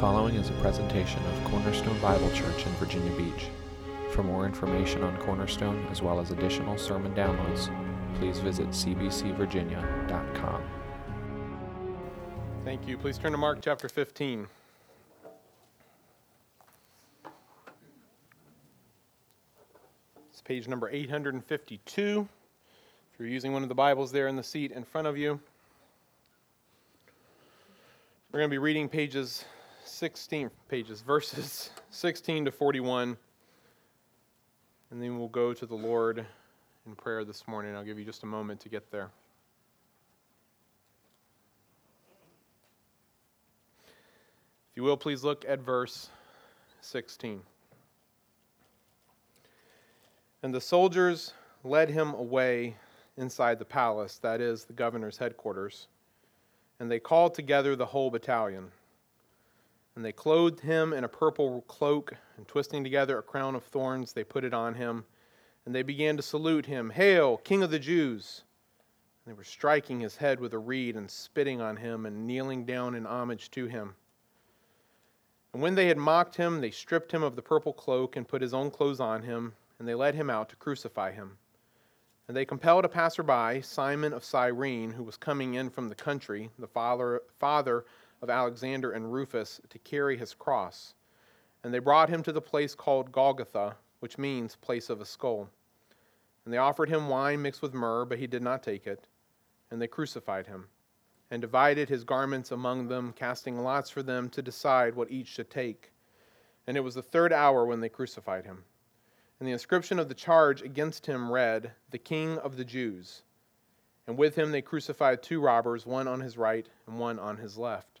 following is a presentation of Cornerstone Bible Church in Virginia Beach. For more information on Cornerstone, as well as additional sermon downloads, please visit cbcvirginia.com. Thank you. Please turn to Mark chapter 15. It's page number 852. If you're using one of the Bibles there in the seat in front of you. We're going to be reading verses 16 to 41, and then we'll go to the Lord in prayer this morning. I'll give you just a moment to get there. If you will, please look at verse 16. And the soldiers led him away inside the palace, that is, the governor's headquarters. And they called together the whole battalion. And they clothed him in a purple cloak, and twisting together a crown of thorns, they put it on him. And they began to salute him, "Hail, King of the Jews!" And they were striking his head with a reed and spitting on him and kneeling down in homage to him. And when they had mocked him, they stripped him of the purple cloak and put his own clothes on him, and they led him out to crucify him. And they compelled a passerby, Simon of Cyrene, who was coming in from the country, the father of Alexander and Rufus, to carry his cross. And they brought him to the place called Golgotha, which means place of a skull. And they offered him wine mixed with myrrh, but he did not take it. And they crucified him, and divided his garments among them, casting lots for them to decide what each should take. And it was the third hour when they crucified him. And the inscription of the charge against him read, "The King of the Jews." And with him they crucified two robbers, one on his right and one on his left.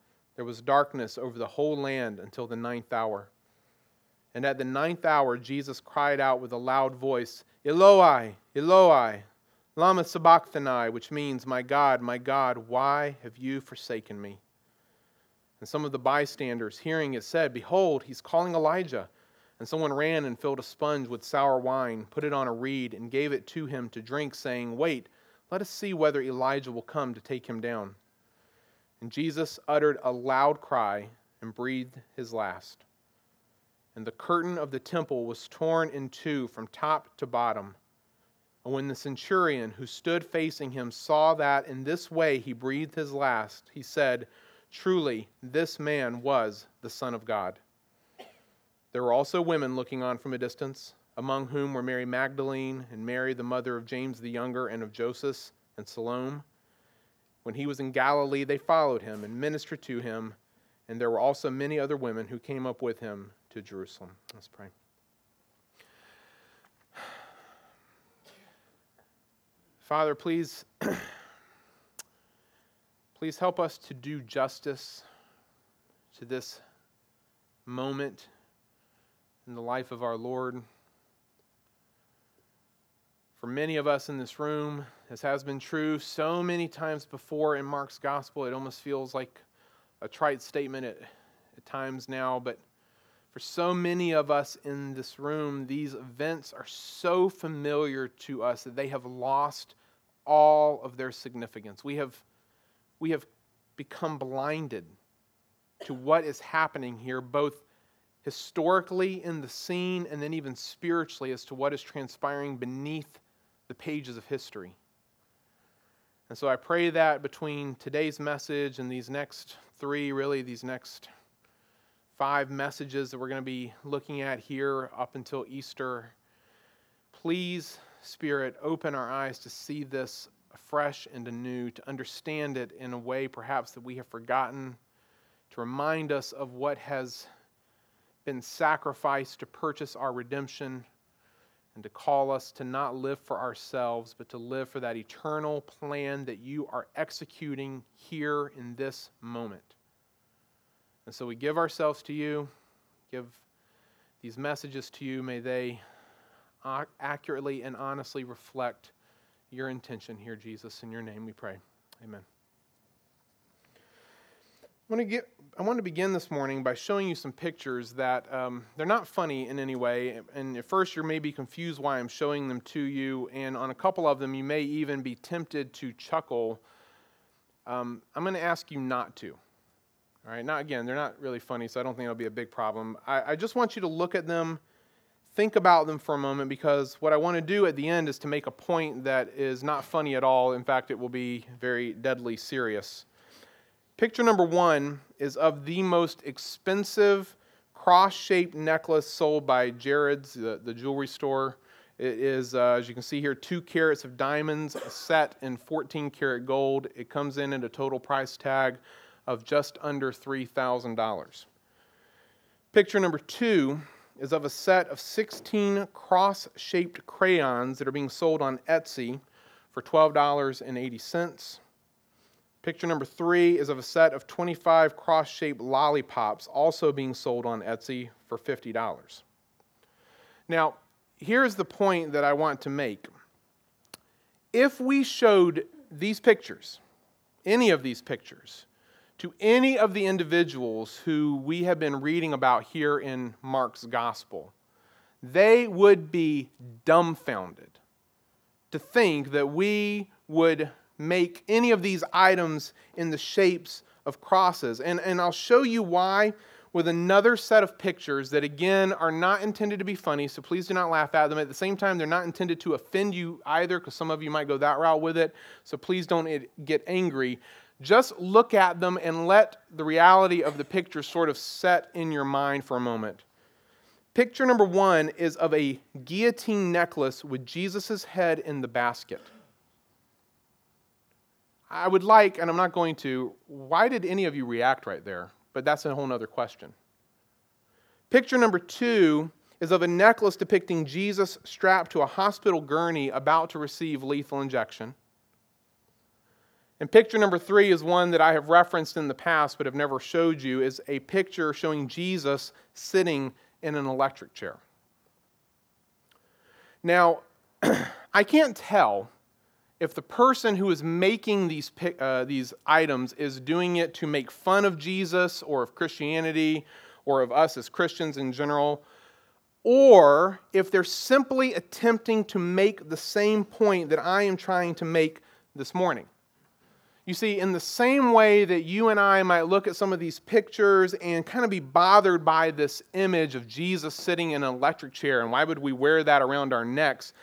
there was darkness over the whole land until the ninth hour. And at the ninth hour, Jesus cried out with a loud voice, "Eloi, Eloi, lama sabachthani," which means, my God, why have you forsaken me?" And some of the bystanders, hearing it, said, "Behold, he's calling Elijah." And someone ran and filled a sponge with sour wine, put it on a reed, and gave it to him to drink, saying, "Wait, let us see whether Elijah will come to take him down." And Jesus uttered a loud cry and breathed his last. And the curtain of the temple was torn in two from top to bottom. And when the centurion who stood facing him saw that in this way he breathed his last, he said, "Truly, this man was the Son of God." There were also women looking on from a distance, among whom were Mary Magdalene and Mary, the mother of James the Younger and of Joseph, and Salome. When he was in Galilee, they followed him and ministered to him, and there were also many other women who came up with him to Jerusalem. Let's pray. Father, please help us to do justice to this moment in the life of our Lord. For many of us in this room, as has been true so many times before in Mark's gospel, it almost feels like a trite statement at times now, but for so many of us in this room, these events are so familiar to us that they have lost all of their significance. We have become blinded to what is happening here, both historically in the scene and then even spiritually as to what is transpiring beneath the pages of history. And so I pray that between today's message and these next five messages that we're going to be looking at here up until Easter, please, Spirit, open our eyes to see this afresh and anew, to understand it in a way perhaps that we have forgotten, to remind us of what has been sacrificed to purchase our redemption, and to call us to not live for ourselves, but to live for that eternal plan that you are executing here in this moment. And so we give ourselves to you, give these messages to you. May they accurately and honestly reflect your intention here, Jesus. In your name we pray. Amen. I want to begin this morning by showing you some pictures that they're not funny in any way, and at first you may be confused why I'm showing them to you, and on a couple of them you may even be tempted to chuckle. I'm going to ask you not to. All right, now again, they're not really funny, so I don't think it'll be a big problem. I just want you to look at them, think about them for a moment, because what I want to do at the end is to make a point that is not funny at all. In fact, it will be very deadly serious. Picture number one is of the most expensive cross-shaped necklace sold by Jared's, the jewelry store. It is, as you can see here, 2 carats of diamonds, a set in 14 karat gold. It comes in at a total price tag of just under $3,000. Picture number two is of a set of 16 cross-shaped crayons that are being sold on Etsy for $12.80. Picture number three is of a set of 25 cross-shaped lollipops, also being sold on Etsy for $50. Now, here's the point that I want to make. If we showed these pictures, any of these pictures, to any of the individuals who we have been reading about here in Mark's gospel, they would be dumbfounded to think that we would make any of these items in the shapes of crosses. And I'll show you why with another set of pictures that, again, are not intended to be funny, so please do not laugh at them. At the same time, they're not intended to offend you either, because some of you might go that route with it, so please don't get angry. Just look at them and let the reality of the picture sort of set in your mind for a moment. Picture number one is of a guillotine necklace with Jesus' head in the basket. I would like, and I'm not going to, why did any of you react right there? But that's a whole other question. Picture number two is of a necklace depicting Jesus strapped to a hospital gurney about to receive lethal injection. And picture number three is one that I have referenced in the past but have never showed you, is a picture showing Jesus sitting in an electric chair. Now, I can't tell if the person who is making these items is doing it to make fun of Jesus or of Christianity or of us as Christians in general, or if they're simply attempting to make the same point that I am trying to make this morning. You see, in the same way that you and I might look at some of these pictures and kind of be bothered by this image of Jesus sitting in an electric chair, and why would we wear that around our necks?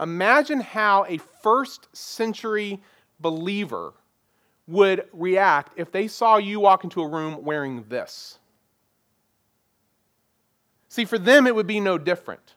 Imagine how a first-century believer would react if they saw you walk into a room wearing this. See, for them, it would be no different.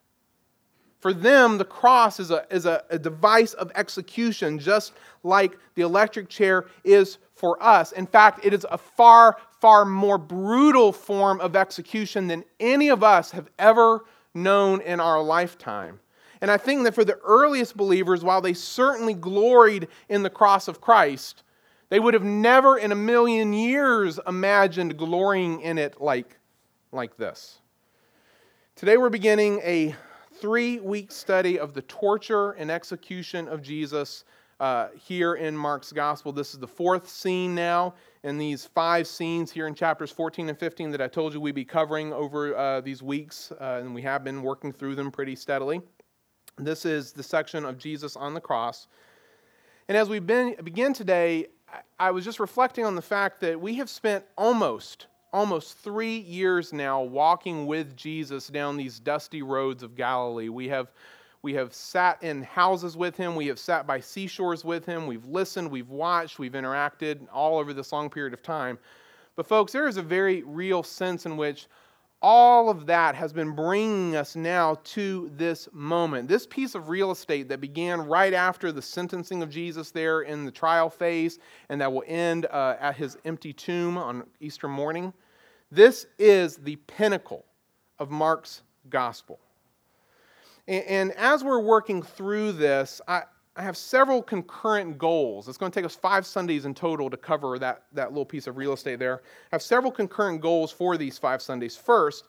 For them, the cross is a device of execution, just like the electric chair is for us. In fact, it is a far, far more brutal form of execution than any of us have ever known in our lifetime. And I think that for the earliest believers, while they certainly gloried in the cross of Christ, they would have never in a million years imagined glorying in it like this. Today we're beginning a 3-week study of the torture and execution of Jesus here in Mark's gospel. This is the 4th scene now in these 5 scenes here in chapters 14 and 15 that I told you we'd be covering over these weeks, and we have been working through them pretty steadily. This is the section of Jesus on the cross. And as we begin today, I was just reflecting on the fact that we have spent almost 3 years now walking with Jesus down these dusty roads of Galilee. We have sat in houses with him. We have sat by seashores with him. We've listened, we've watched, we've interacted all over this long period of time. But folks, there is a very real sense in which all of that has been bringing us now to this moment. This piece of real estate that began right after the sentencing of Jesus there in the trial phase, and that will end at his empty tomb on Easter morning. This is the pinnacle of Mark's gospel. And as we're working through this, I have several concurrent goals. It's going to take us 5 Sundays in total to cover that little piece of real estate there. I have several concurrent goals for these 5 Sundays. First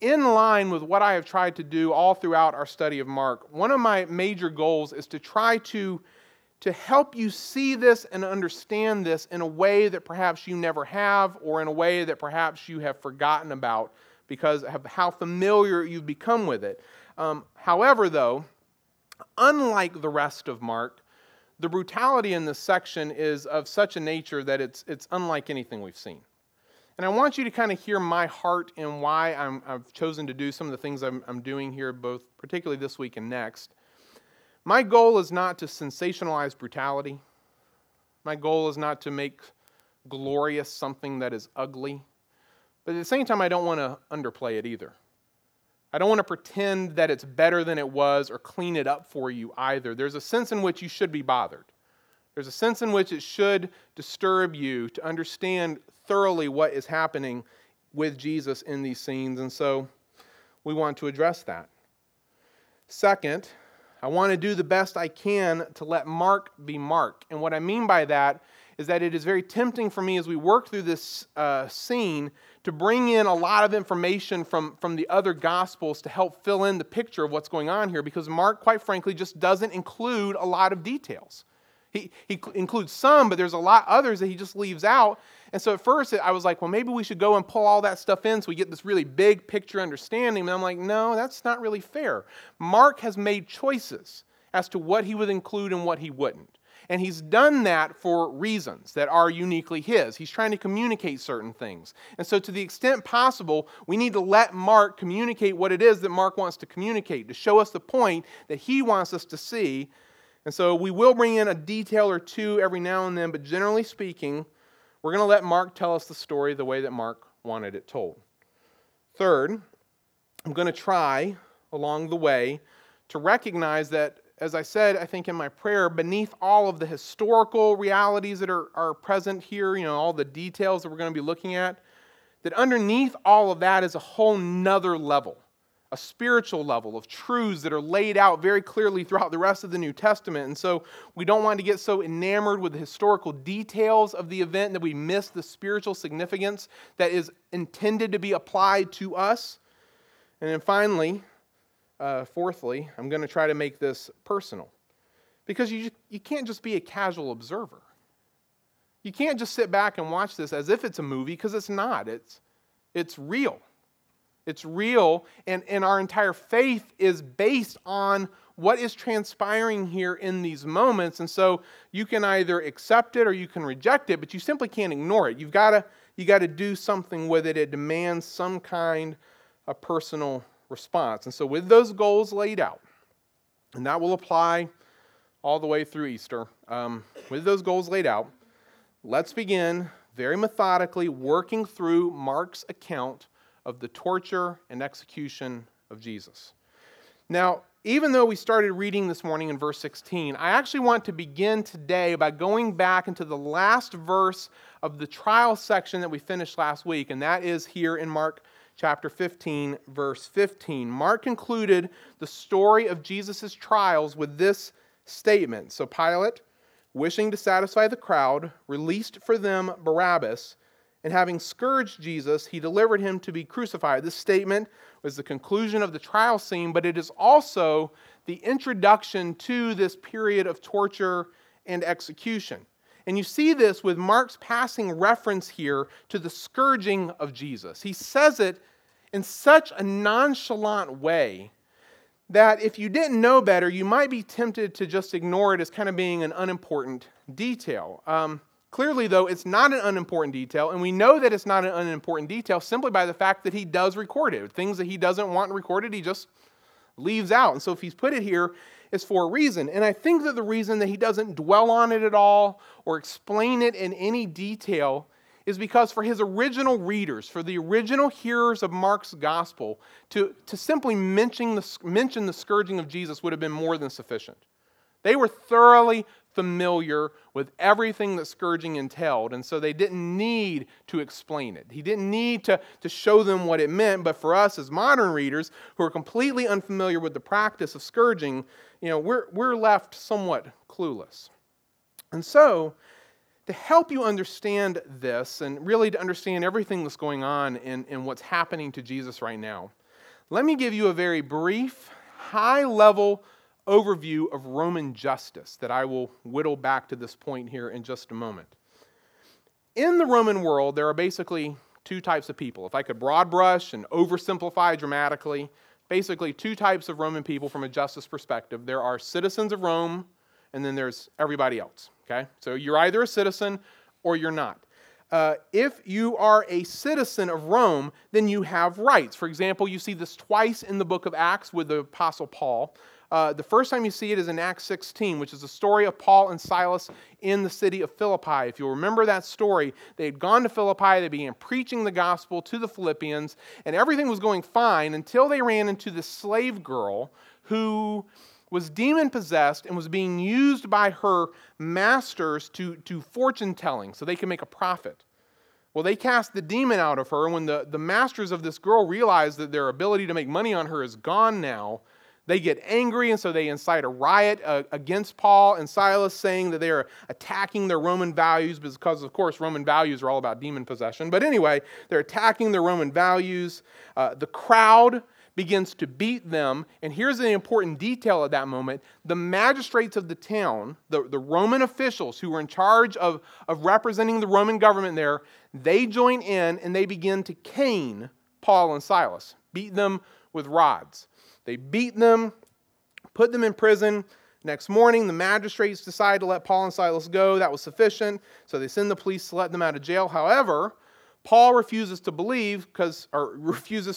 in line with what I have tried to do all throughout our study of Mark, one of my major goals is to try to help you see this and understand this in a way that perhaps you never have, or in a way that perhaps you have forgotten about because of how familiar you've become with it. However, though, unlike the rest of Mark, the brutality in this section is of such a nature that it's unlike anything we've seen. And I want you to kind of hear my heart and why I've chosen to do some of the things I'm doing here, both particularly this week and next. My goal is not to sensationalize brutality. My goal is not to make glorious something that is ugly. But at the same time, I don't want to underplay it either. I don't want to pretend that it's better than it was or clean it up for you either. There's a sense in which you should be bothered. There's a sense in which it should disturb you to understand thoroughly what is happening with Jesus in these scenes, and so we want to address that. Second, I want to do the best I can to let Mark be Mark, and what I mean by that is that it is very tempting for me as we work through this scene to bring in a lot of information from the other Gospels to help fill in the picture of what's going on here, because Mark, quite frankly, just doesn't include a lot of details. He includes some, but there's a lot others that he just leaves out. And so at first I was like, well, maybe we should go and pull all that stuff in so we get this really big picture understanding. And I'm like, no, that's not really fair. Mark has made choices as to what he would include and what he wouldn't. And he's done that for reasons that are uniquely his. He's trying to communicate certain things. And so to the extent possible, we need to let Mark communicate what it is that Mark wants to communicate, to show us the point that he wants us to see. And so we will bring in a detail or two every now and then, but generally speaking, we're going to let Mark tell us the story the way that Mark wanted it told. Third, I'm going to try along the way to recognize that, as I said, I think in my prayer, beneath all of the historical realities that are present here, you know, all the details that we're going to be looking at, that underneath all of that is a whole nother level. A spiritual level of truths that are laid out very clearly throughout the rest of the New Testament. And so we don't want to get so enamored with the historical details of the event that we miss the spiritual significance that is intended to be applied to us. And then finally, fourthly, I'm going to try to make this personal. Because you can't just be a casual observer. You can't just sit back and watch this as if it's a movie, because it's not. It's real. It's real, and our entire faith is based on what is transpiring here in these moments. And so you can either accept it or you can reject it, but you simply can't ignore it. You've got to do something with it. It demands some kind of personal response. And so with those goals laid out, and that will apply all the way through Easter, with those goals laid out, let's begin very methodically working through Mark's account of the torture and execution of Jesus. Now, even though we started reading this morning in verse 16, I actually want to begin today by going back into the last verse of the trial section that we finished last week, and that is here in Mark chapter 15, verse 15. Mark concluded the story of Jesus' trials with this statement. So Pilate, wishing to satisfy the crowd, released for them Barabbas, and having scourged Jesus, he delivered him to be crucified. This statement was the conclusion of the trial scene, but it is also the introduction to this period of torture and execution. And you see this with Mark's passing reference here to the scourging of Jesus. He says it in such a nonchalant way that if you didn't know better, you might be tempted to just ignore it as kind of being an unimportant detail. Clearly, though, it's not an unimportant detail, and we know that it's not an unimportant detail simply by the fact that he does record it. Things that he doesn't want recorded, he just leaves out. And so if he's put it here, it's for a reason. And I think that the reason that he doesn't dwell on it at all or explain it in any detail is because for his original readers, for the original hearers of Mark's gospel, to simply mention the scourging of Jesus would have been more than sufficient. They were thoroughly familiar with everything that scourging entailed, and so they didn't need to explain it. He didn't need to show them what it meant, but for us as modern readers who are completely unfamiliar with the practice of scourging, you know, we're left somewhat clueless. And so, to help you understand this, and really to understand everything that's going on in what's happening to Jesus right now, let me give you a very brief, high-level overview of Roman justice that I will whittle back to this point here in just a moment. In the Roman world, there are basically two types of people. If I could broad brush and oversimplify dramatically, basically two types of Roman people from a justice perspective. There are citizens of Rome, and then there's everybody else, okay? So you're either a citizen or you're not. If you are a citizen of Rome, then you have rights. For example, you see this twice in the Book of Acts with the Apostle Paul. The first time you see it is in Acts 16, which is the story of Paul and Silas in the city of Philippi. If you'll remember that story, they had gone to Philippi, they began preaching the gospel to the Philippians, and everything was going fine until they ran into this slave girl who was demon-possessed and was being used by her masters to fortune-telling so they could make a profit. Well, they cast the demon out of her, and when the masters of this girl realize that their ability to make money on her is gone now, they get angry, and so they incite a riot against Paul and Silas, saying that they are attacking their Roman values because, of course, Roman values are all about demon possession. But anyway, they're attacking their Roman values. The crowd begins to beat them. And here's the important detail at that moment. The magistrates of the town, the Roman officials who were in charge of representing the Roman government there, they join in and they begin to cane Paul and Silas, beat them with rods. They beat them, put them in prison. Next morning, the magistrates decide to let Paul and Silas go. That was sufficient. So they send the police to let them out of jail. However, Paul refuses to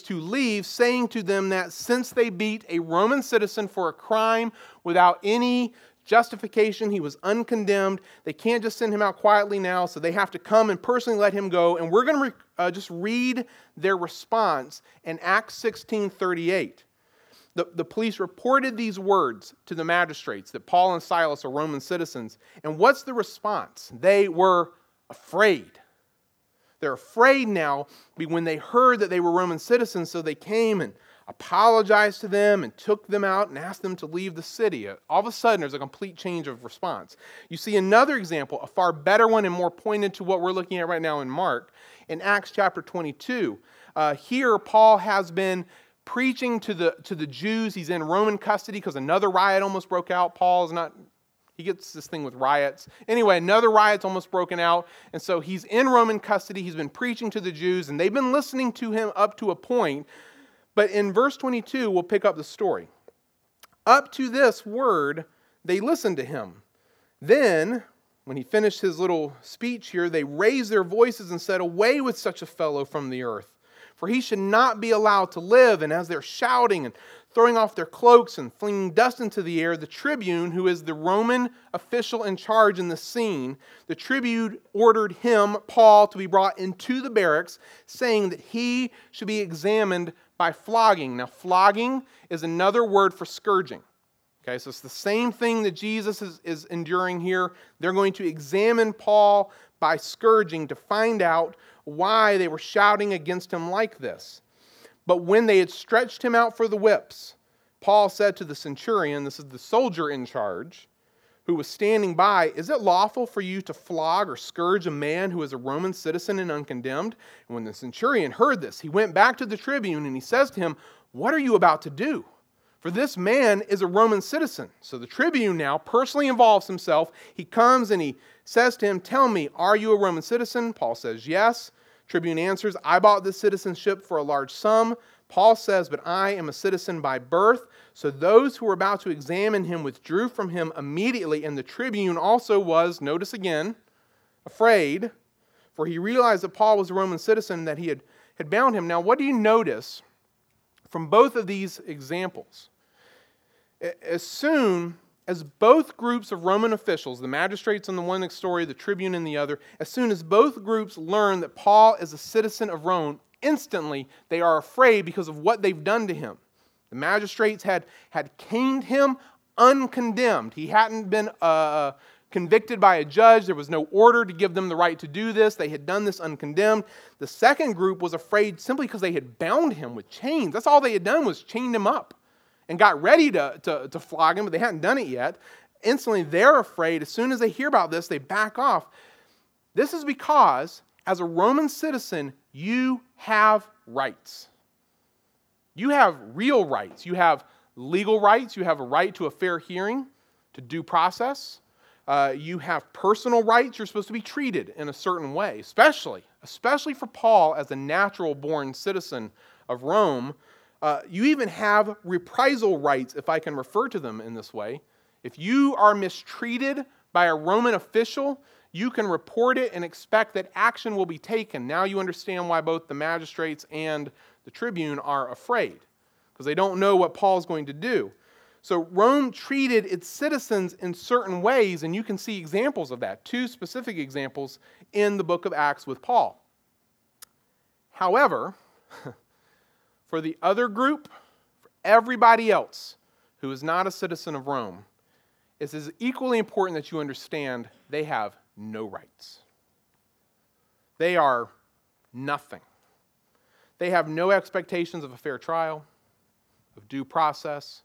leave, saying to them that since they beat a Roman citizen for a crime without any justification, he was uncondemned, they can't just send him out quietly now, so they have to come and personally let him go. And we're going to just read their response in Acts 16:38. The police reported these words to the magistrates, that Paul and Silas are Roman citizens. And what's the response? They were afraid. They're afraid now when they heard that they were Roman citizens, so they came and apologized to them and took them out and asked them to leave the city. All of a sudden, there's a complete change of response. You see another example, a far better one and more pointed to what we're looking at right now in Mark, in Acts chapter 22. Here, Paul has been preaching to the Jews. He's in Roman custody because another riot almost broke out. He gets this thing with riots. Anyway, another riot's almost broken out. And so he's in Roman custody. He's been preaching to the Jews, and they've been listening to him up to a point. But in verse 22, we'll pick up the story. Up to this word, they listened to him. Then, when he finished his little speech here, they raised their voices and said, "Away with such a fellow from the earth, for he should not be allowed to live." And as they're shouting and throwing off their cloaks and flinging dust into the air, the tribune, who is the Roman official in charge in the scene, the tribune ordered him, Paul, to be brought into the barracks, saying that he should be examined by flogging. Now, flogging is another word for scourging. Okay, so it's the same thing that Jesus is enduring here. They're going to examine Paul by scourging to find out why they were shouting against him like this. But when they had stretched him out for the whips, Paul said to the centurion, this is the soldier in charge, who was standing by, "Is it lawful for you to flog or scourge a man who is a Roman citizen and uncondemned?" And when the centurion heard this, he went back to the tribune and he says to him, "What are you about to do? For this man is a Roman citizen." So the tribune now personally involves himself. He comes and he says to him, "Tell me, are you a Roman citizen?" Paul says, "Yes." Tribune answers, "I bought this citizenship for a large sum." Paul says, "But I am a citizen by birth." So those who were about to examine him withdrew from him immediately, and the tribune also was, notice again, afraid, for he realized that Paul was a Roman citizen, that he had bound him. Now, what do you notice from both of these examples? As soon as both groups of Roman officials, the magistrates in the one story, the tribune in the other, as soon as both groups learn that Paul is a citizen of Rome, instantly they are afraid because of what they've done to him. The magistrates had caned him uncondemned. He hadn't been convicted by a judge. There was no order to give them the right to do this. They had done this uncondemned. The second group was afraid simply because they had bound him with chains. That's all they had done was chained him up and got ready to flog him, but they hadn't done it yet. Instantly, they're afraid. As soon as they hear about this, they back off. This is because, as a Roman citizen, you have rights. You have real rights. You have legal rights. You have a right to a fair hearing, to due process. You have personal rights. You're supposed to be treated in a certain way, especially for Paul as a natural-born citizen of Rome. You even have reprisal rights, if I can refer to them in this way. If you are mistreated by a Roman official, you can report it and expect that action will be taken. Now you understand why both the magistrates and the tribune are afraid, because they don't know what Paul's going to do. So Rome treated its citizens in certain ways, and you can see examples of that, two specific examples in the book of Acts with Paul. However, for the other group, for everybody else who is not a citizen of Rome, it is equally important that you understand they have no rights. They are nothing. They have no expectations of a fair trial, of due process.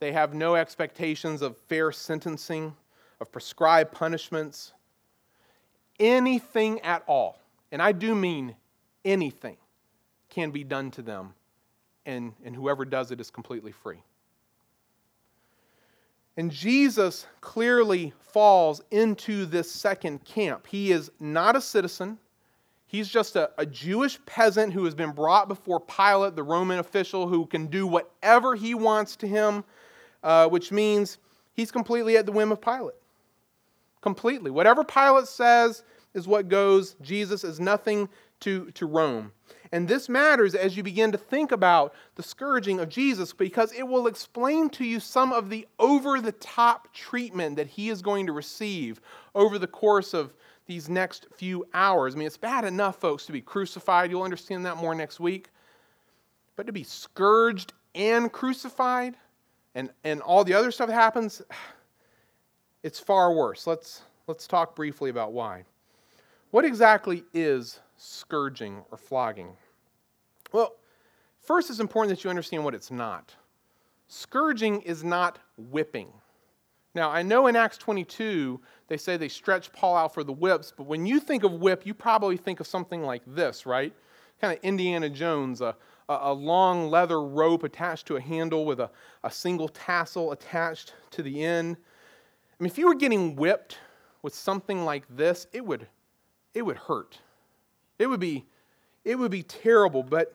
They have no expectations of fair sentencing, of prescribed punishments, anything at all, and I do mean anything, can be done to them, and whoever does it is completely free. And Jesus clearly falls into this second camp. He is not a citizen. He's just a Jewish peasant who has been brought before Pilate, the Roman official, who can do whatever he wants to him. Which means he's completely at the whim of Pilate. Completely. Whatever Pilate says is what goes. Jesus is nothing to Rome. And this matters as you begin to think about the scourging of Jesus, because it will explain to you some of the over-the-top treatment that he is going to receive over the course of these next few hours. I mean, it's bad enough, folks, to be crucified. You'll understand that more next week. But to be scourged and crucified, and all the other stuff that happens, it's far worse. Let's talk briefly about why. What exactly is scourging or flogging? Well, first it's important that you understand what it's not. Scourging is not whipping. Now, I know in Acts 22, they say they stretch Paul out for the whips, but when you think of whip, you probably think of something like this, right? Kind of Indiana Jones, a long leather rope attached to a handle with a single tassel attached to the end. I mean, if you were getting whipped with something like this, it would hurt. It would be terrible. But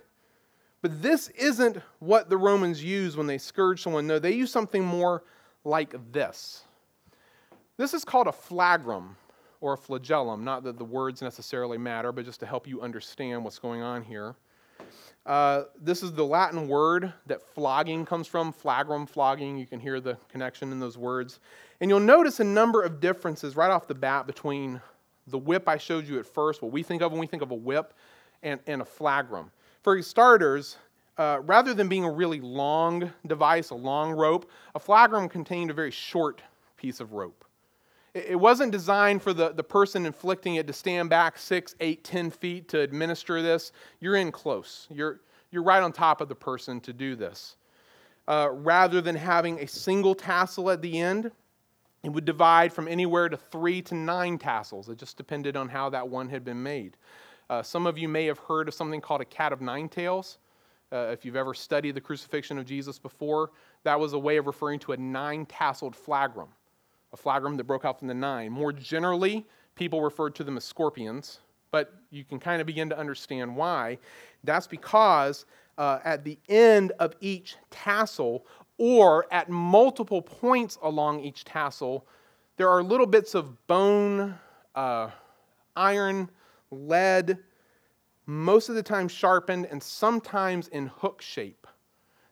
this isn't what the Romans use when they scourge someone. No, they use something more like this. This is called a flagrum or a flagellum. Not that the words necessarily matter, but just to help you understand what's going on here. This is the Latin word that flogging comes from, flagrum, flogging. You can hear the connection in those words. And you'll notice a number of differences right off the bat between the whip I showed you at first, what we think of when we think of a whip, and a flagrum. For starters, rather than being a really long device, a long rope, a flagrum contained a very short piece of rope. It wasn't designed for the person inflicting it to stand back 6, 8, 10 feet to administer this. You're in close. You're right on top of the person to do this. Rather than having a single tassel at the end, it would divide from anywhere to 3 to 9 tassels. It just depended on how that one had been made. Some of you may have heard of something called a cat of nine tails. If you've ever studied the crucifixion of Jesus before, that was a way of referring to a 9-tasseled flagrum. A flagrum that broke out from the 9. More generally, people referred to them as scorpions, but you can kind of begin to understand why. That's because at the end of each tassel, or at multiple points along each tassel, there are little bits of bone, iron, lead, most of the time sharpened and sometimes in hook shape,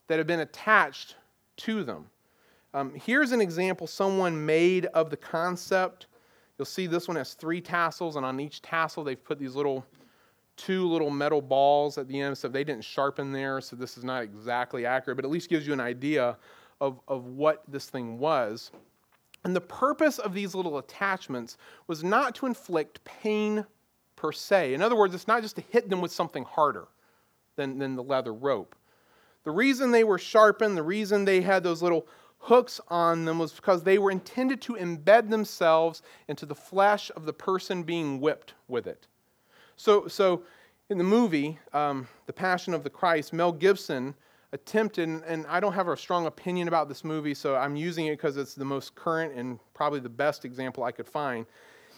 that have been attached to them. Here's an example someone made of the concept. You'll see this one has 3 tassels, and on each tassel they've put these two little metal balls at the end. So they didn't sharpen there, so this is not exactly accurate, but at least gives you an idea of what this thing was. And the purpose of these little attachments was not to inflict pain per se. In other words, it's not just to hit them with something harder than the leather rope. The reason they were sharpened, the reason they had those little hooks on them was because they were intended to embed themselves into the flesh of the person being whipped with it. So in the movie, The Passion of the Christ, Mel Gibson attempted, and I don't have a strong opinion about this movie, so I'm using it because it's the most current and probably the best example I could find.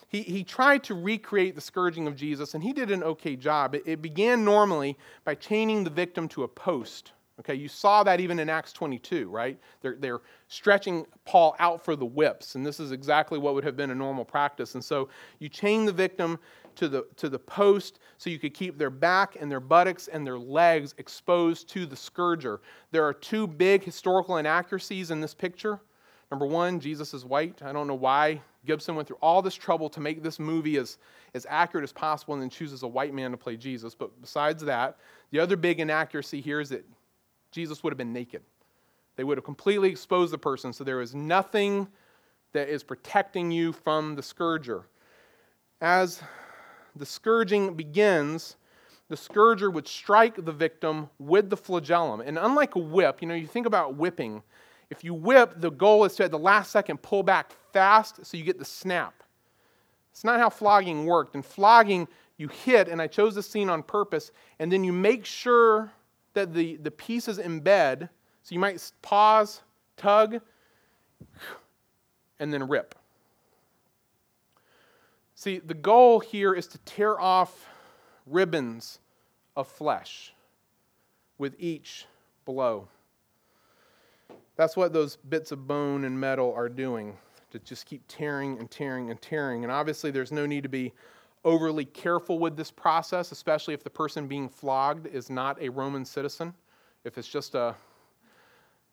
He tried to recreate the scourging of Jesus, and he did an okay job. It began normally by chaining the victim to a post. Okay, you saw that even in Acts 22, right? They're stretching Paul out for the whips, and this is exactly what would have been a normal practice. And so you chain the victim to the post so you could keep their back and their buttocks and their legs exposed to the scourger. There are two big historical inaccuracies in this picture. Number one, Jesus is white. I don't know why Gibson went through all this trouble to make this movie as accurate as possible and then chooses a white man to play Jesus. But besides that, the other big inaccuracy here is that Jesus would have been naked. They would have completely exposed the person, so there is nothing that is protecting you from the scourger. As the scourging begins, the scourger would strike the victim with the flagellum. And unlike a whip, you think about whipping. If you whip, the goal is to, at the last second, pull back fast so you get the snap. It's not how flogging worked. In flogging, you hit, and I chose this scene on purpose, and then you make sure that the pieces embed, so you might pause, tug, and then rip. See, the goal here is to tear off ribbons of flesh with each blow. That's what those bits of bone and metal are doing, to just keep tearing and tearing and tearing. And obviously there's no need to be overly careful with this process, especially if the person being flogged is not a Roman citizen. If it's just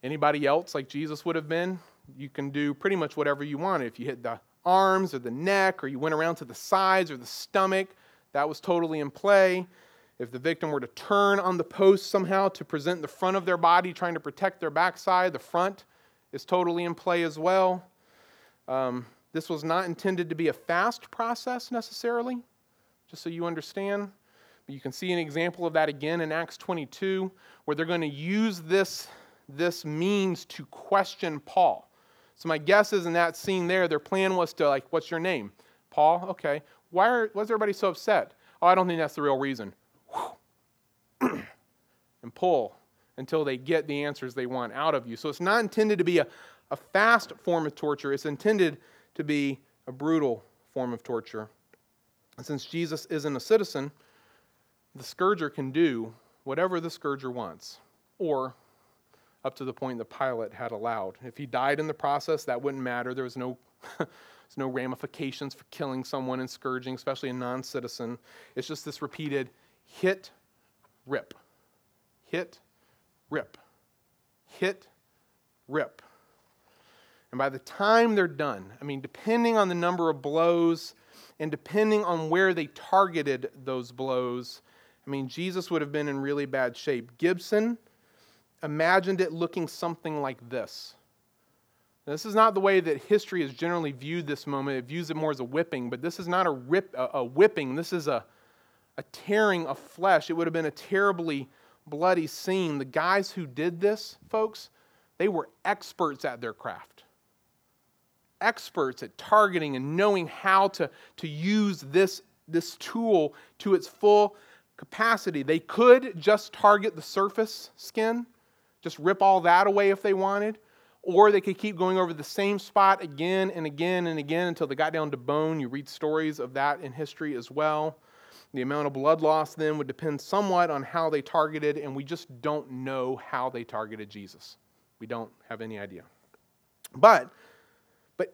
anybody else like Jesus would have been, you can do pretty much whatever you want. If you hit the arms or the neck, or you went around to the sides or the stomach, that was totally in play. If the victim were to turn on the post somehow to present the front of their body, trying to protect their backside, the front is totally in play as well. This was not intended to be a fast process necessarily, just so you understand. But you can see an example of that again in Acts 22, where they're going to use this means to question Paul. So my guess is in that scene there, their plan was to, like, what's your name? Paul? Okay. Why is everybody so upset? Oh, I don't think that's the real reason. And pull until they get the answers they want out of you. So it's not intended to be a fast form of torture. It's intended to be a brutal form of torture. And since Jesus isn't a citizen, the scourger can do whatever the scourger wants, or up to the point that Pilate had allowed. If he died in the process, that wouldn't matter. There was no there's no ramifications for killing someone and scourging, especially a non-citizen. It's just this repeated hit, rip, hit, rip, hit, rip. And by the time they're done, depending on the number of blows and depending on where they targeted those blows, Jesus would have been in really bad shape. Gibson imagined it looking something like this. Now, this is not the way that history has generally viewed this moment. It views it more as a whipping, but this is not a whipping. This is a tearing of flesh. It would have been a terribly bloody scene. The guys who did this, folks, they were experts at their craft. Experts at targeting and knowing how to use this tool to its full capacity. They could just target the surface skin, just rip all that away if they wanted, or they could keep going over the same spot again and again and again until they got down to bone. You read stories of that in history as well. The amount of blood loss then would depend somewhat on how they targeted, and we just don't know how they targeted Jesus. We don't have any idea. But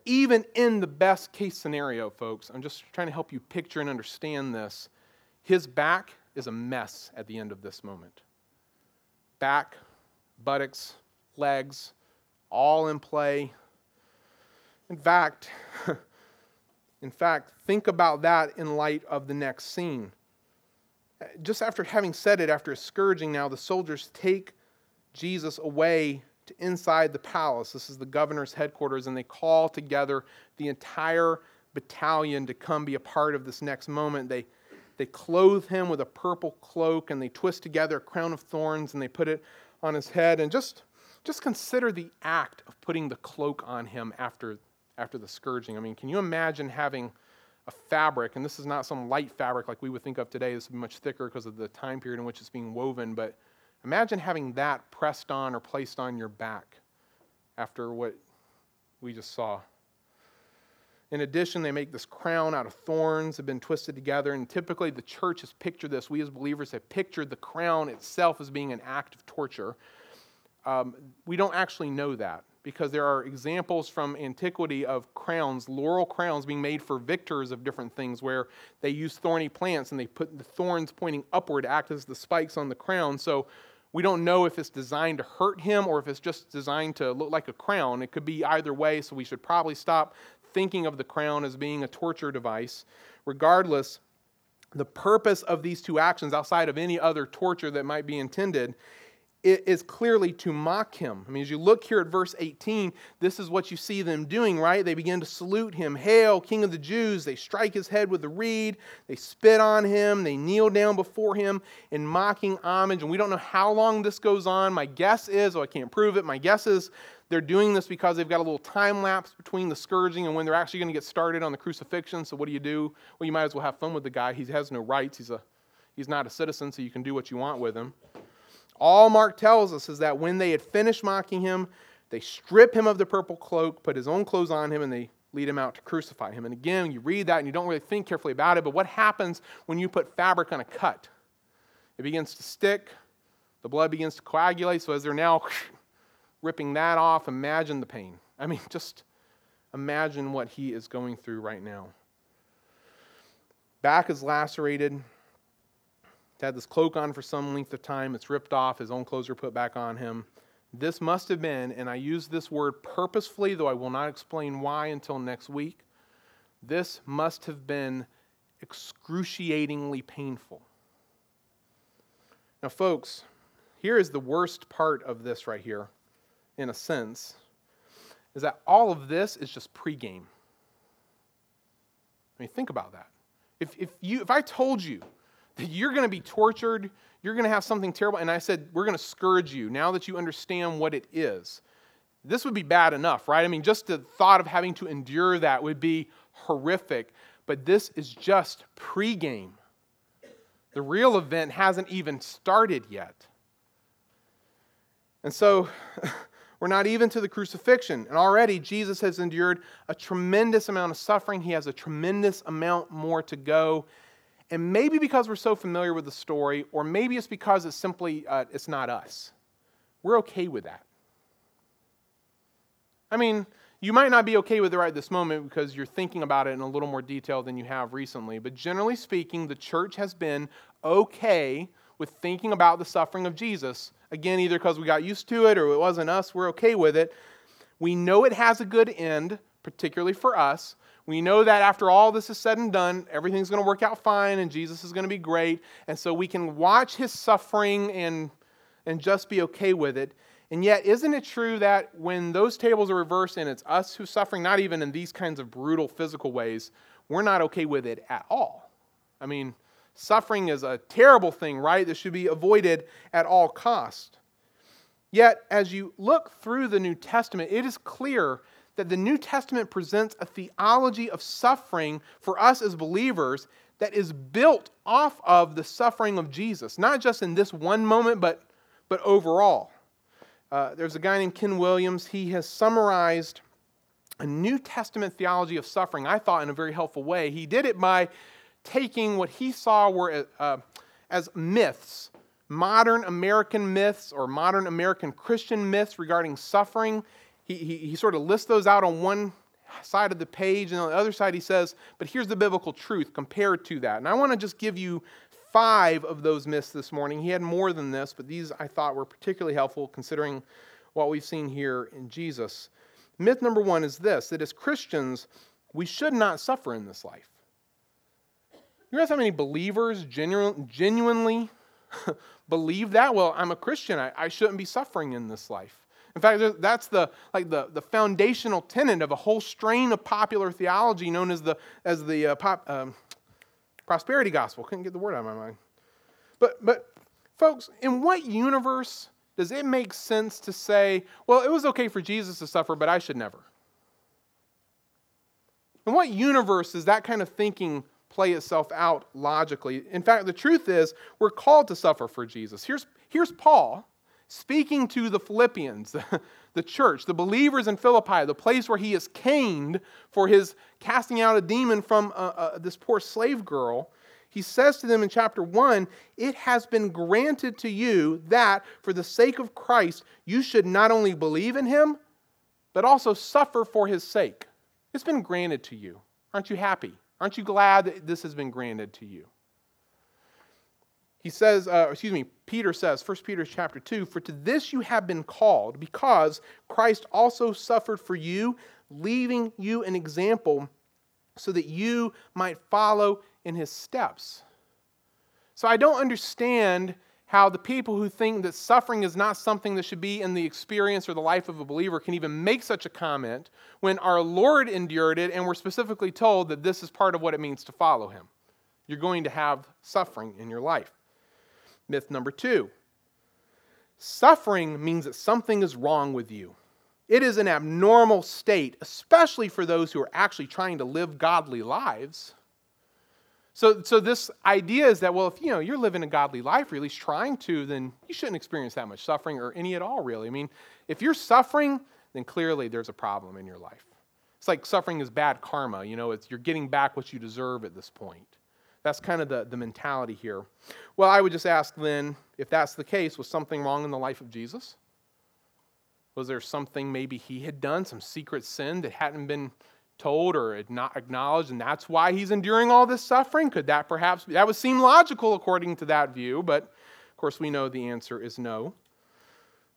even in the best case scenario, folks, I'm just trying to help you picture and understand this. His back is a mess at the end of this moment. Back, buttocks, legs, all in play. In fact, think about that in light of the next scene. Just after having said it, after a scourging now, the soldiers take Jesus away inside the palace. This is the governor's headquarters, and they call together the entire battalion to come be a part of this next moment. They clothe him with a purple cloak, and they twist together a crown of thorns, and they put it on his head. And just consider the act of putting the cloak on him after the scourging. Can you imagine having a fabric, and this is not some light fabric like we would think of today. This would be much thicker because of the time period in which it's being woven, but Imagine having that pressed on or placed on your back after what we just saw. In addition, they make this crown out of thorns that have been twisted together. And typically the church has pictured this. We as believers have pictured the crown itself as being an act of torture. We don't actually know that, because there are examples from antiquity of crowns, laurel crowns being made for victors of different things, where they use thorny plants and they put the thorns pointing upward, act as the spikes on the crown. So we don't know if it's designed to hurt him or if it's just designed to look like a crown. It could be either way, so we should probably stop thinking of the crown as being a torture device. Regardless, the purpose of these two actions, outside of any other torture that might be intended, it is clearly to mock him. I mean, as you look here at verse 18, this is what you see them doing, right? They begin to salute him. Hail, King of the Jews. They strike his head with a reed. They spit on him. They kneel down before him in mocking homage. And we don't know how long this goes on. My guess is, I can't prove it, my guess is they're doing this because they've got a little time lapse between the scourging and when they're actually going to get started on the crucifixion. So what do? Well, you might as well have fun with the guy. He has no rights. He's not a citizen, so you can do what you want with him. All Mark tells us is that when they had finished mocking him, they strip him of the purple cloak, put his own clothes on him, and they lead him out to crucify him. And again, you read that and you don't really think carefully about it, but what happens when you put fabric on a cut? It begins to stick, the blood begins to coagulate, so as they're now ripping that off, imagine the pain. I mean, just imagine what he is going through right now. Back is lacerated. Had this cloak on for some length of time. It's ripped off. His own clothes are put back on him. This must have been, and I use this word purposefully, though I will not explain why until next week, this must have been excruciatingly painful. Now, folks, here is the worst part of this right here, in a sense, is that all of this is just pregame. I mean, think about that. If I told you you're going to be tortured, you're going to have something terrible, and I said, we're going to scourge you now that you understand what it is, this would be bad enough, right? I mean, just the thought of having to endure that would be horrific, but this is just pregame. The real event hasn't even started yet. And so we're not even to the crucifixion, and already Jesus has endured a tremendous amount of suffering. He has a tremendous amount more to go. And maybe because we're so familiar with the story, or maybe it's because it's simply, it's not us. We're okay with that. I mean, you might not be okay with it right this moment because you're thinking about it in a little more detail than you have recently. But generally speaking, the church has been okay with thinking about the suffering of Jesus. Again, either because we got used to it or it wasn't us, we're okay with it. We know it has a good end, particularly for us. We know that after all this is said and done, everything's going to work out fine and Jesus is going to be great. And so we can watch his suffering and just be okay with it. And yet, isn't it true that when those tables are reversed and it's us who's suffering, not even in these kinds of brutal physical ways, we're not okay with it at all? I mean, suffering is a terrible thing, right? That should be avoided at all costs. Yet, as you look through the New Testament, it is clear that the New Testament presents a theology of suffering for us as believers that is built off of the suffering of Jesus, not just in this one moment, but overall. There's a guy named Ken Williams. He has summarized a New Testament theology of suffering, I thought, in a very helpful way. He did it by taking what he saw were as myths, modern American myths or modern American Christian myths regarding suffering. He sort of lists those out on one side of the page, and on the other side he says, but here's the biblical truth compared to that. And I want to just give you 5 of those myths this morning. He had more than this, but these I thought were particularly helpful considering what we've seen here in Jesus. Myth number 1 is this, that as Christians, we should not suffer in this life. You realize how many believers genuinely believe that? Well, I'm a Christian. I shouldn't be suffering in this life. In fact, that's the foundational tenet of a whole strain of popular theology known as the prosperity gospel. Couldn't get the word out of my mind. But folks, in what universe does it make sense to say, well, it was okay for Jesus to suffer, but I should never? In what universe does that kind of thinking play itself out logically? In fact, the truth is we're called to suffer for Jesus. Here's Here's Paul speaking to the Philippians, the church, the believers in Philippi, the place where he is caned for his casting out a demon from this poor slave girl. He says to them in chapter 1, it has been granted to you that for the sake of Christ, you should not only believe in him, but also suffer for his sake. It's been granted to you. Aren't you happy? Aren't you glad that this has been granted to you? He says, Peter says, 1 Peter chapter 2, for to this you have been called, because Christ also suffered for you, leaving you an example so that you might follow in his steps. So I don't understand how the people who think that suffering is not something that should be in the experience or the life of a believer can even make such a comment when our Lord endured it and we're specifically told that this is part of what it means to follow him. You're going to have suffering in your life. Myth number 2. Suffering means that something is wrong with you. It is an abnormal state, especially for those who are actually trying to live godly lives. So this idea is that, well, if you're living a godly life, or at least trying to, then you shouldn't experience that much suffering or any at all, really. I mean, if you're suffering, then clearly there's a problem in your life. It's like suffering is bad karma. You're getting back what you deserve at this point. That's kind of the mentality here. Well, I would just ask then, if that's the case, was something wrong in the life of Jesus? Was there something maybe he had done, some secret sin that hadn't been told or not acknowledged, and that's why he's enduring all this suffering? Could that perhaps be? That would seem logical according to that view, but of course we know the answer is no.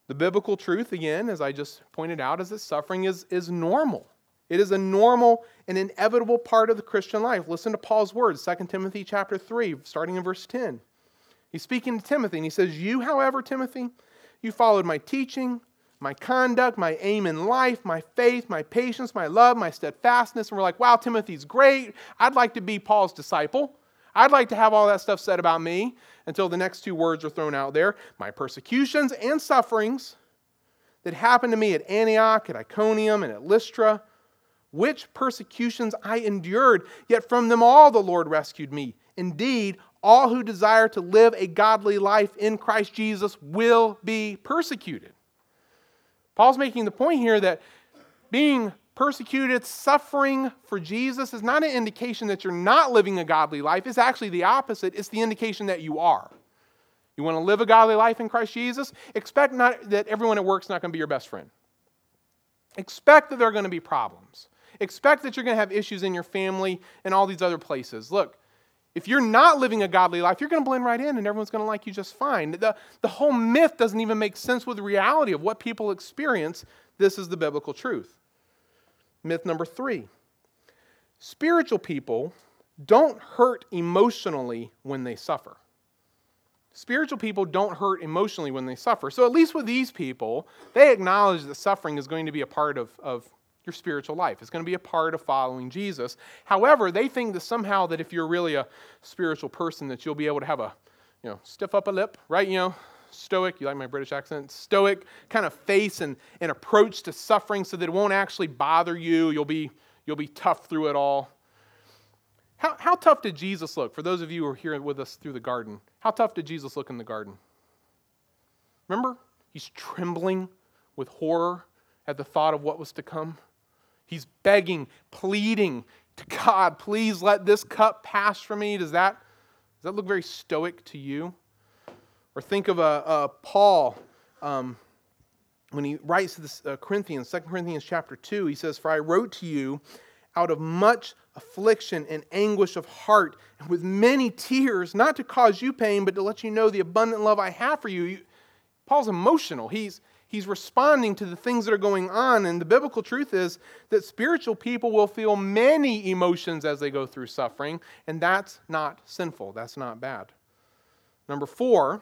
The biblical truth, again, as I just pointed out, is that suffering is normal. It is a normal and inevitable part of the Christian life. Listen to Paul's words, 2 Timothy chapter 3, starting in verse 10. He's speaking to Timothy, and he says, you, however, Timothy, you followed my teaching, my conduct, my aim in life, my faith, my patience, my love, my steadfastness. And we're like, wow, Timothy's great. I'd like to be Paul's disciple. I'd like to have all that stuff said about me, until the next two words are thrown out there. My persecutions and sufferings that happened to me at Antioch, at Iconium, and at Lystra, which persecutions I endured, yet from them all the Lord rescued me. Indeed, all who desire to live a godly life in Christ Jesus will be persecuted. Paul's making the point here that being persecuted, suffering for Jesus is not an indication that you're not living a godly life. It's actually the opposite. It's the indication that you are. You want to live a godly life in Christ Jesus? Expect not that everyone at work's not going to be your best friend. Expect that there are going to be problems. Expect that you're going to have issues in your family and all these other places. Look, if you're not living a godly life, you're going to blend right in and everyone's going to like you just fine. The whole myth doesn't even make sense with the reality of what people experience. This is the biblical truth. Myth number 3. Spiritual people don't hurt emotionally when they suffer. Spiritual people don't hurt emotionally when they suffer. So at least with these people, they acknowledge that suffering is going to be a part of your spiritual life. It's going to be a part of following Jesus. However, they think that somehow that if you're really a spiritual person that you'll be able to have a, stiff upper lip, right? Stoic, you like my British accent? Stoic kind of face and approach to suffering so that it won't actually bother you. You'll be tough through it all. How tough did Jesus look? For those of you who are here with us through the garden, how tough did Jesus look in the garden? Remember? He's trembling with horror at the thought of what was to come. He's begging, pleading to God, please let this cup pass from me. Does that look very stoic to you? Or think of Paul when he writes to the Corinthians, 2 Corinthians chapter 2, he says, for I wrote to you out of much affliction and anguish of heart and with many tears, not to cause you pain, but to let you know the abundant love I have for you. Paul's emotional. He's responding to the things that are going on, and the biblical truth is that spiritual people will feel many emotions as they go through suffering, and that's not sinful. That's not bad. Number 4,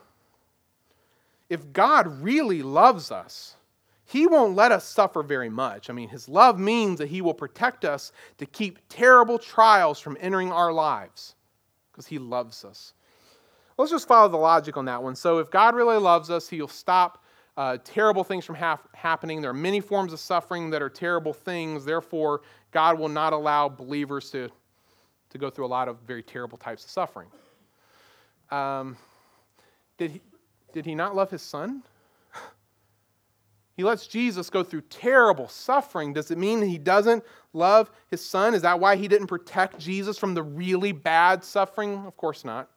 if God really loves us, he won't let us suffer very much. I mean, his love means that he will protect us to keep terrible trials from entering our lives because he loves us. Let's just follow the logic on that one. So if God really loves us, he'll stop terrible things from happening. There are many forms of suffering that are terrible things. Therefore, God will not allow believers to go through a lot of very terrible types of suffering. did he not love his son? He lets Jesus go through terrible suffering. Does it mean he doesn't love his son? Is that why he didn't protect Jesus from the really bad suffering? Of course not.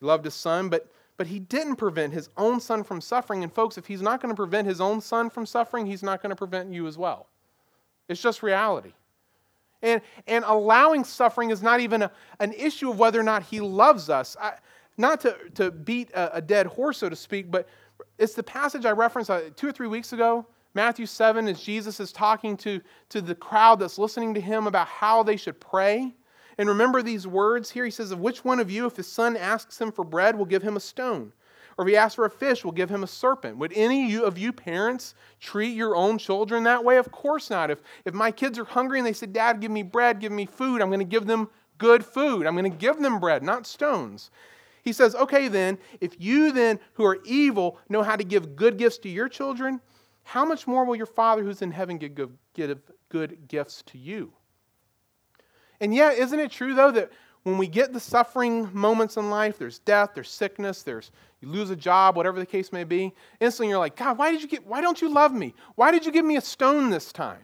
He loved his son, but he didn't prevent his own son from suffering. And folks, if he's not going to prevent his own son from suffering, he's not going to prevent you as well. It's just reality. And allowing suffering is not even an issue of whether or not he loves us. Not to beat a dead horse, so to speak, but it's the passage I referenced 2 or 3 weeks ago, Matthew 7, as Jesus is talking to the crowd that's listening to him about how they should pray. And remember these words here. He says, which one of you, if his son asks him for bread, will give him a stone? Or if he asks for a fish, will give him a serpent? Would any of you parents treat your own children that way? Of course not. If my kids are hungry and they say, Dad, give me bread, give me food, I'm going to give them good food. I'm going to give them bread, not stones. He says, okay then, if you then who are evil know how to give good gifts to your children, how much more will your Father who's in heaven give good gifts to you? And yet, isn't it true, though, that when we get the suffering moments in life, there's death, there's sickness, there's you lose a job, whatever the case may be, instantly you're like, God, why don't you love me? Why did you give me a stone this time?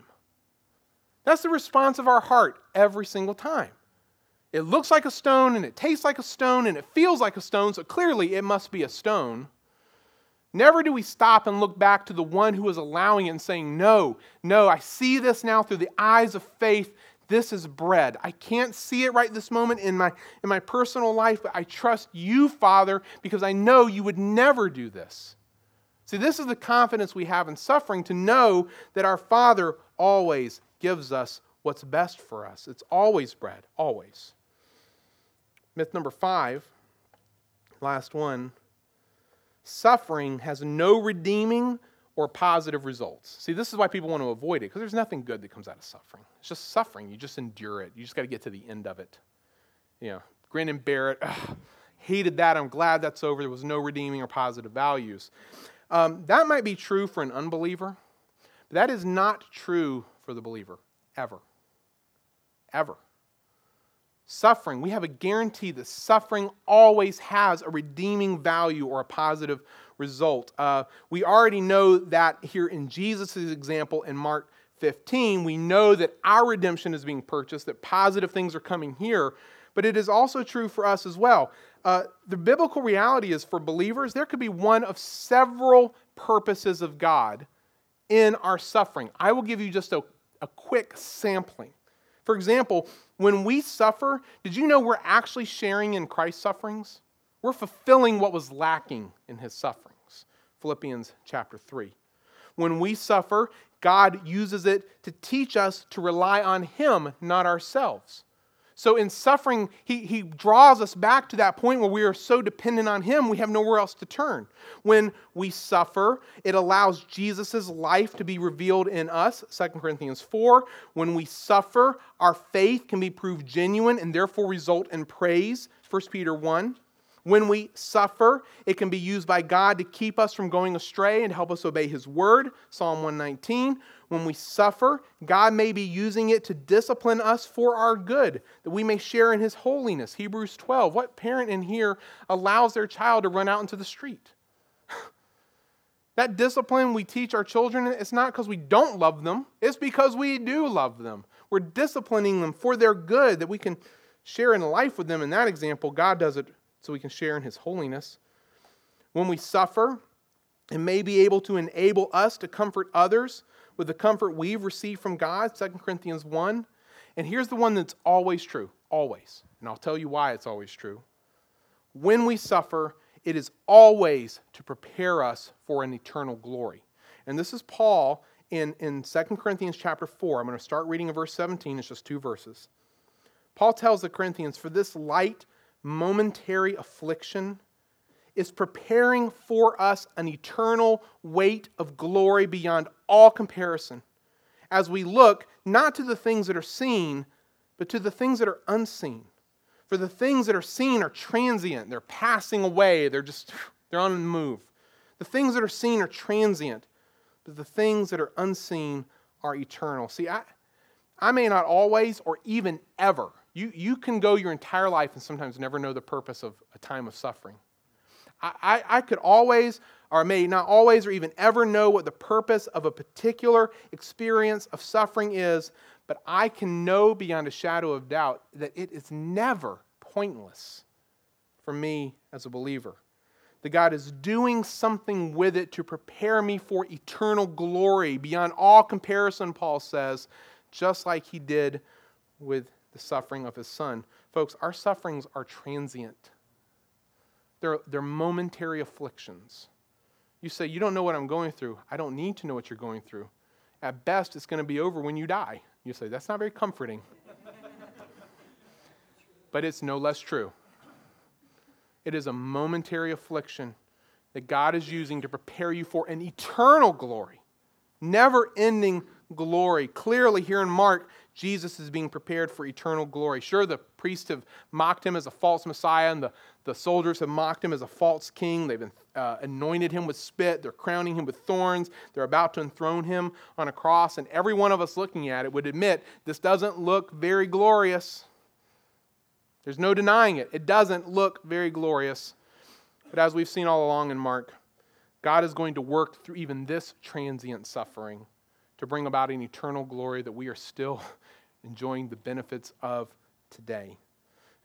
That's the response of our heart every single time. It looks like a stone, and it tastes like a stone, and it feels like a stone, so clearly it must be a stone. Never do we stop and look back to the one who is allowing it and saying, no, I see this now through the eyes of faith. This is bread. I can't see it right this moment in my personal life, but I trust you, Father, because I know you would never do this. See, this is the confidence we have in suffering, to know that our Father always gives us what's best for us. It's always bread, always. Myth number 5, last one. Suffering has no redeeming or positive results. See, this is why people want to avoid it, because there's nothing good that comes out of suffering. It's just suffering. You just endure it. You just got to get to the end of it. You know, grin and bear it. Ugh, hated that. I'm glad that's over. There was no redeeming or positive values. That might be true for an unbeliever, but that is not true for the believer, ever. Ever. Suffering, we have a guarantee that suffering always has a redeeming value or a positive result. We already know that here in Jesus' example in Mark 15, we know that our redemption is being purchased, that positive things are coming here, but it is also true for us as well. The biblical reality is for believers, there could be one of several purposes of God in our suffering. I will give you just a quick sampling. For example, when we suffer, did you know we're actually sharing in Christ's sufferings? We're fulfilling what was lacking in his sufferings. Philippians chapter 3. When we suffer, God uses it to teach us to rely on him, not ourselves. So in suffering, he draws us back to that point where we are so dependent on him, we have nowhere else to turn. When we suffer, it allows Jesus' life to be revealed in us, 2 Corinthians 4. When we suffer, our faith can be proved genuine and therefore result in praise, 1 Peter 1. When we suffer, it can be used by God to keep us from going astray and help us obey his word, Psalm 119. When we suffer, God may be using it to discipline us for our good, that we may share in his holiness, Hebrews 12. What parent in here allows their child to run out into the street? That discipline we teach our children, it's not because we don't love them. It's because we do love them. We're disciplining them for their good, that we can share in life with them. In that example, God does it so we can share in his holiness. When we suffer, it may be able to enable us to comfort others with the comfort we've received from God, 2 Corinthians 1. And here's the one that's always true, always. And I'll tell you why it's always true. When we suffer, it is always to prepare us for an eternal glory. And this is Paul in 2 Corinthians chapter 4. I'm going to start reading in verse 17. It's just 2 verses. Paul tells the Corinthians, for this light momentary affliction is preparing for us an eternal weight of glory beyond all comparison, as we look not to the things that are seen, but to the things that are unseen. For the things that are seen are transient. They're passing away. They're on the move. The things that are seen are transient, but the things that are unseen are eternal. See, I may not always or even ever. You can go your entire life and sometimes never know the purpose of a time of suffering. I could always, or maybe not always, or even ever know what the purpose of a particular experience of suffering is, but I can know beyond a shadow of doubt that it is never pointless for me as a believer. That God is doing something with it to prepare me for eternal glory beyond all comparison, Paul says, just like he did with the suffering of his son. Folks, our sufferings are transient. They're momentary afflictions. You say, you don't know what I'm going through. I don't need to know what you're going through. At best, it's going to be over when you die. You say, that's not very comforting. But it's no less true. It is a momentary affliction that God is using to prepare you for an eternal glory, never-ending glory. Clearly, here in Mark, Jesus is being prepared for eternal glory. Sure, the priests have mocked him as a false Messiah, and the soldiers have mocked him as a false king. They've anointed him with spit. They're crowning him with thorns. They're about to enthrone him on a cross, and every one of us looking at it would admit this doesn't look very glorious. There's no denying it. It doesn't look very glorious. But as we've seen all along in Mark, God is going to work through even this transient suffering to bring about an eternal glory that we are still enjoying the benefits of today.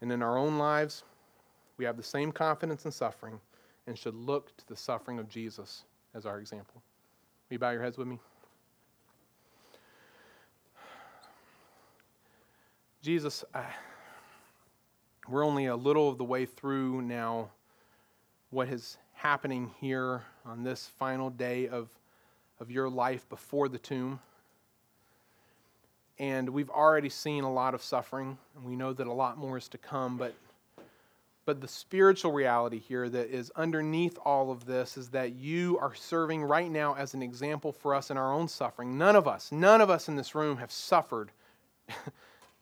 And in our own lives, we have the same confidence in suffering and should look to the suffering of Jesus as our example. Will you bow your heads with me? Jesus, we're only a little of the way through now what is happening here on this final day of your life before the tomb. And we've already seen a lot of suffering, and we know that a lot more is to come, but the spiritual reality here that is underneath all of this is that you are serving right now as an example for us in our own suffering. None of us in this room have suffered,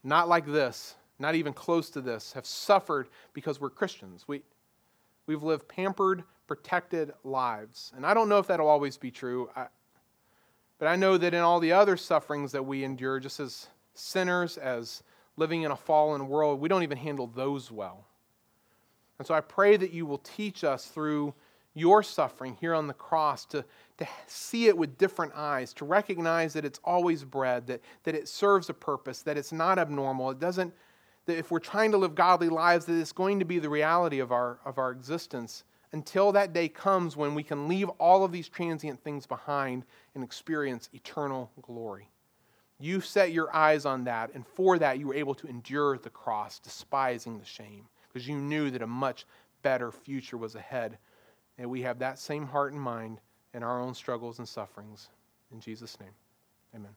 not like this, not even close to this, have suffered because we're Christians. We've lived pampered, protected lives. And I don't know if that'll always be true, but I know that in all the other sufferings that we endure, just as sinners, as living in a fallen world, we don't even handle those well. And so I pray that you will teach us through your suffering here on the cross to see it with different eyes, to recognize that it's always bread, that it serves a purpose, that it's not abnormal, it doesn't, that if we're trying to live godly lives, that it's going to be the reality of our existence until that day comes when we can leave all of these transient things behind and experience eternal glory. You set your eyes on that, and for that you were able to endure the cross, despising the shame, because you knew that a much better future was ahead. And we have that same heart and mind in our own struggles and sufferings. In Jesus' name, amen.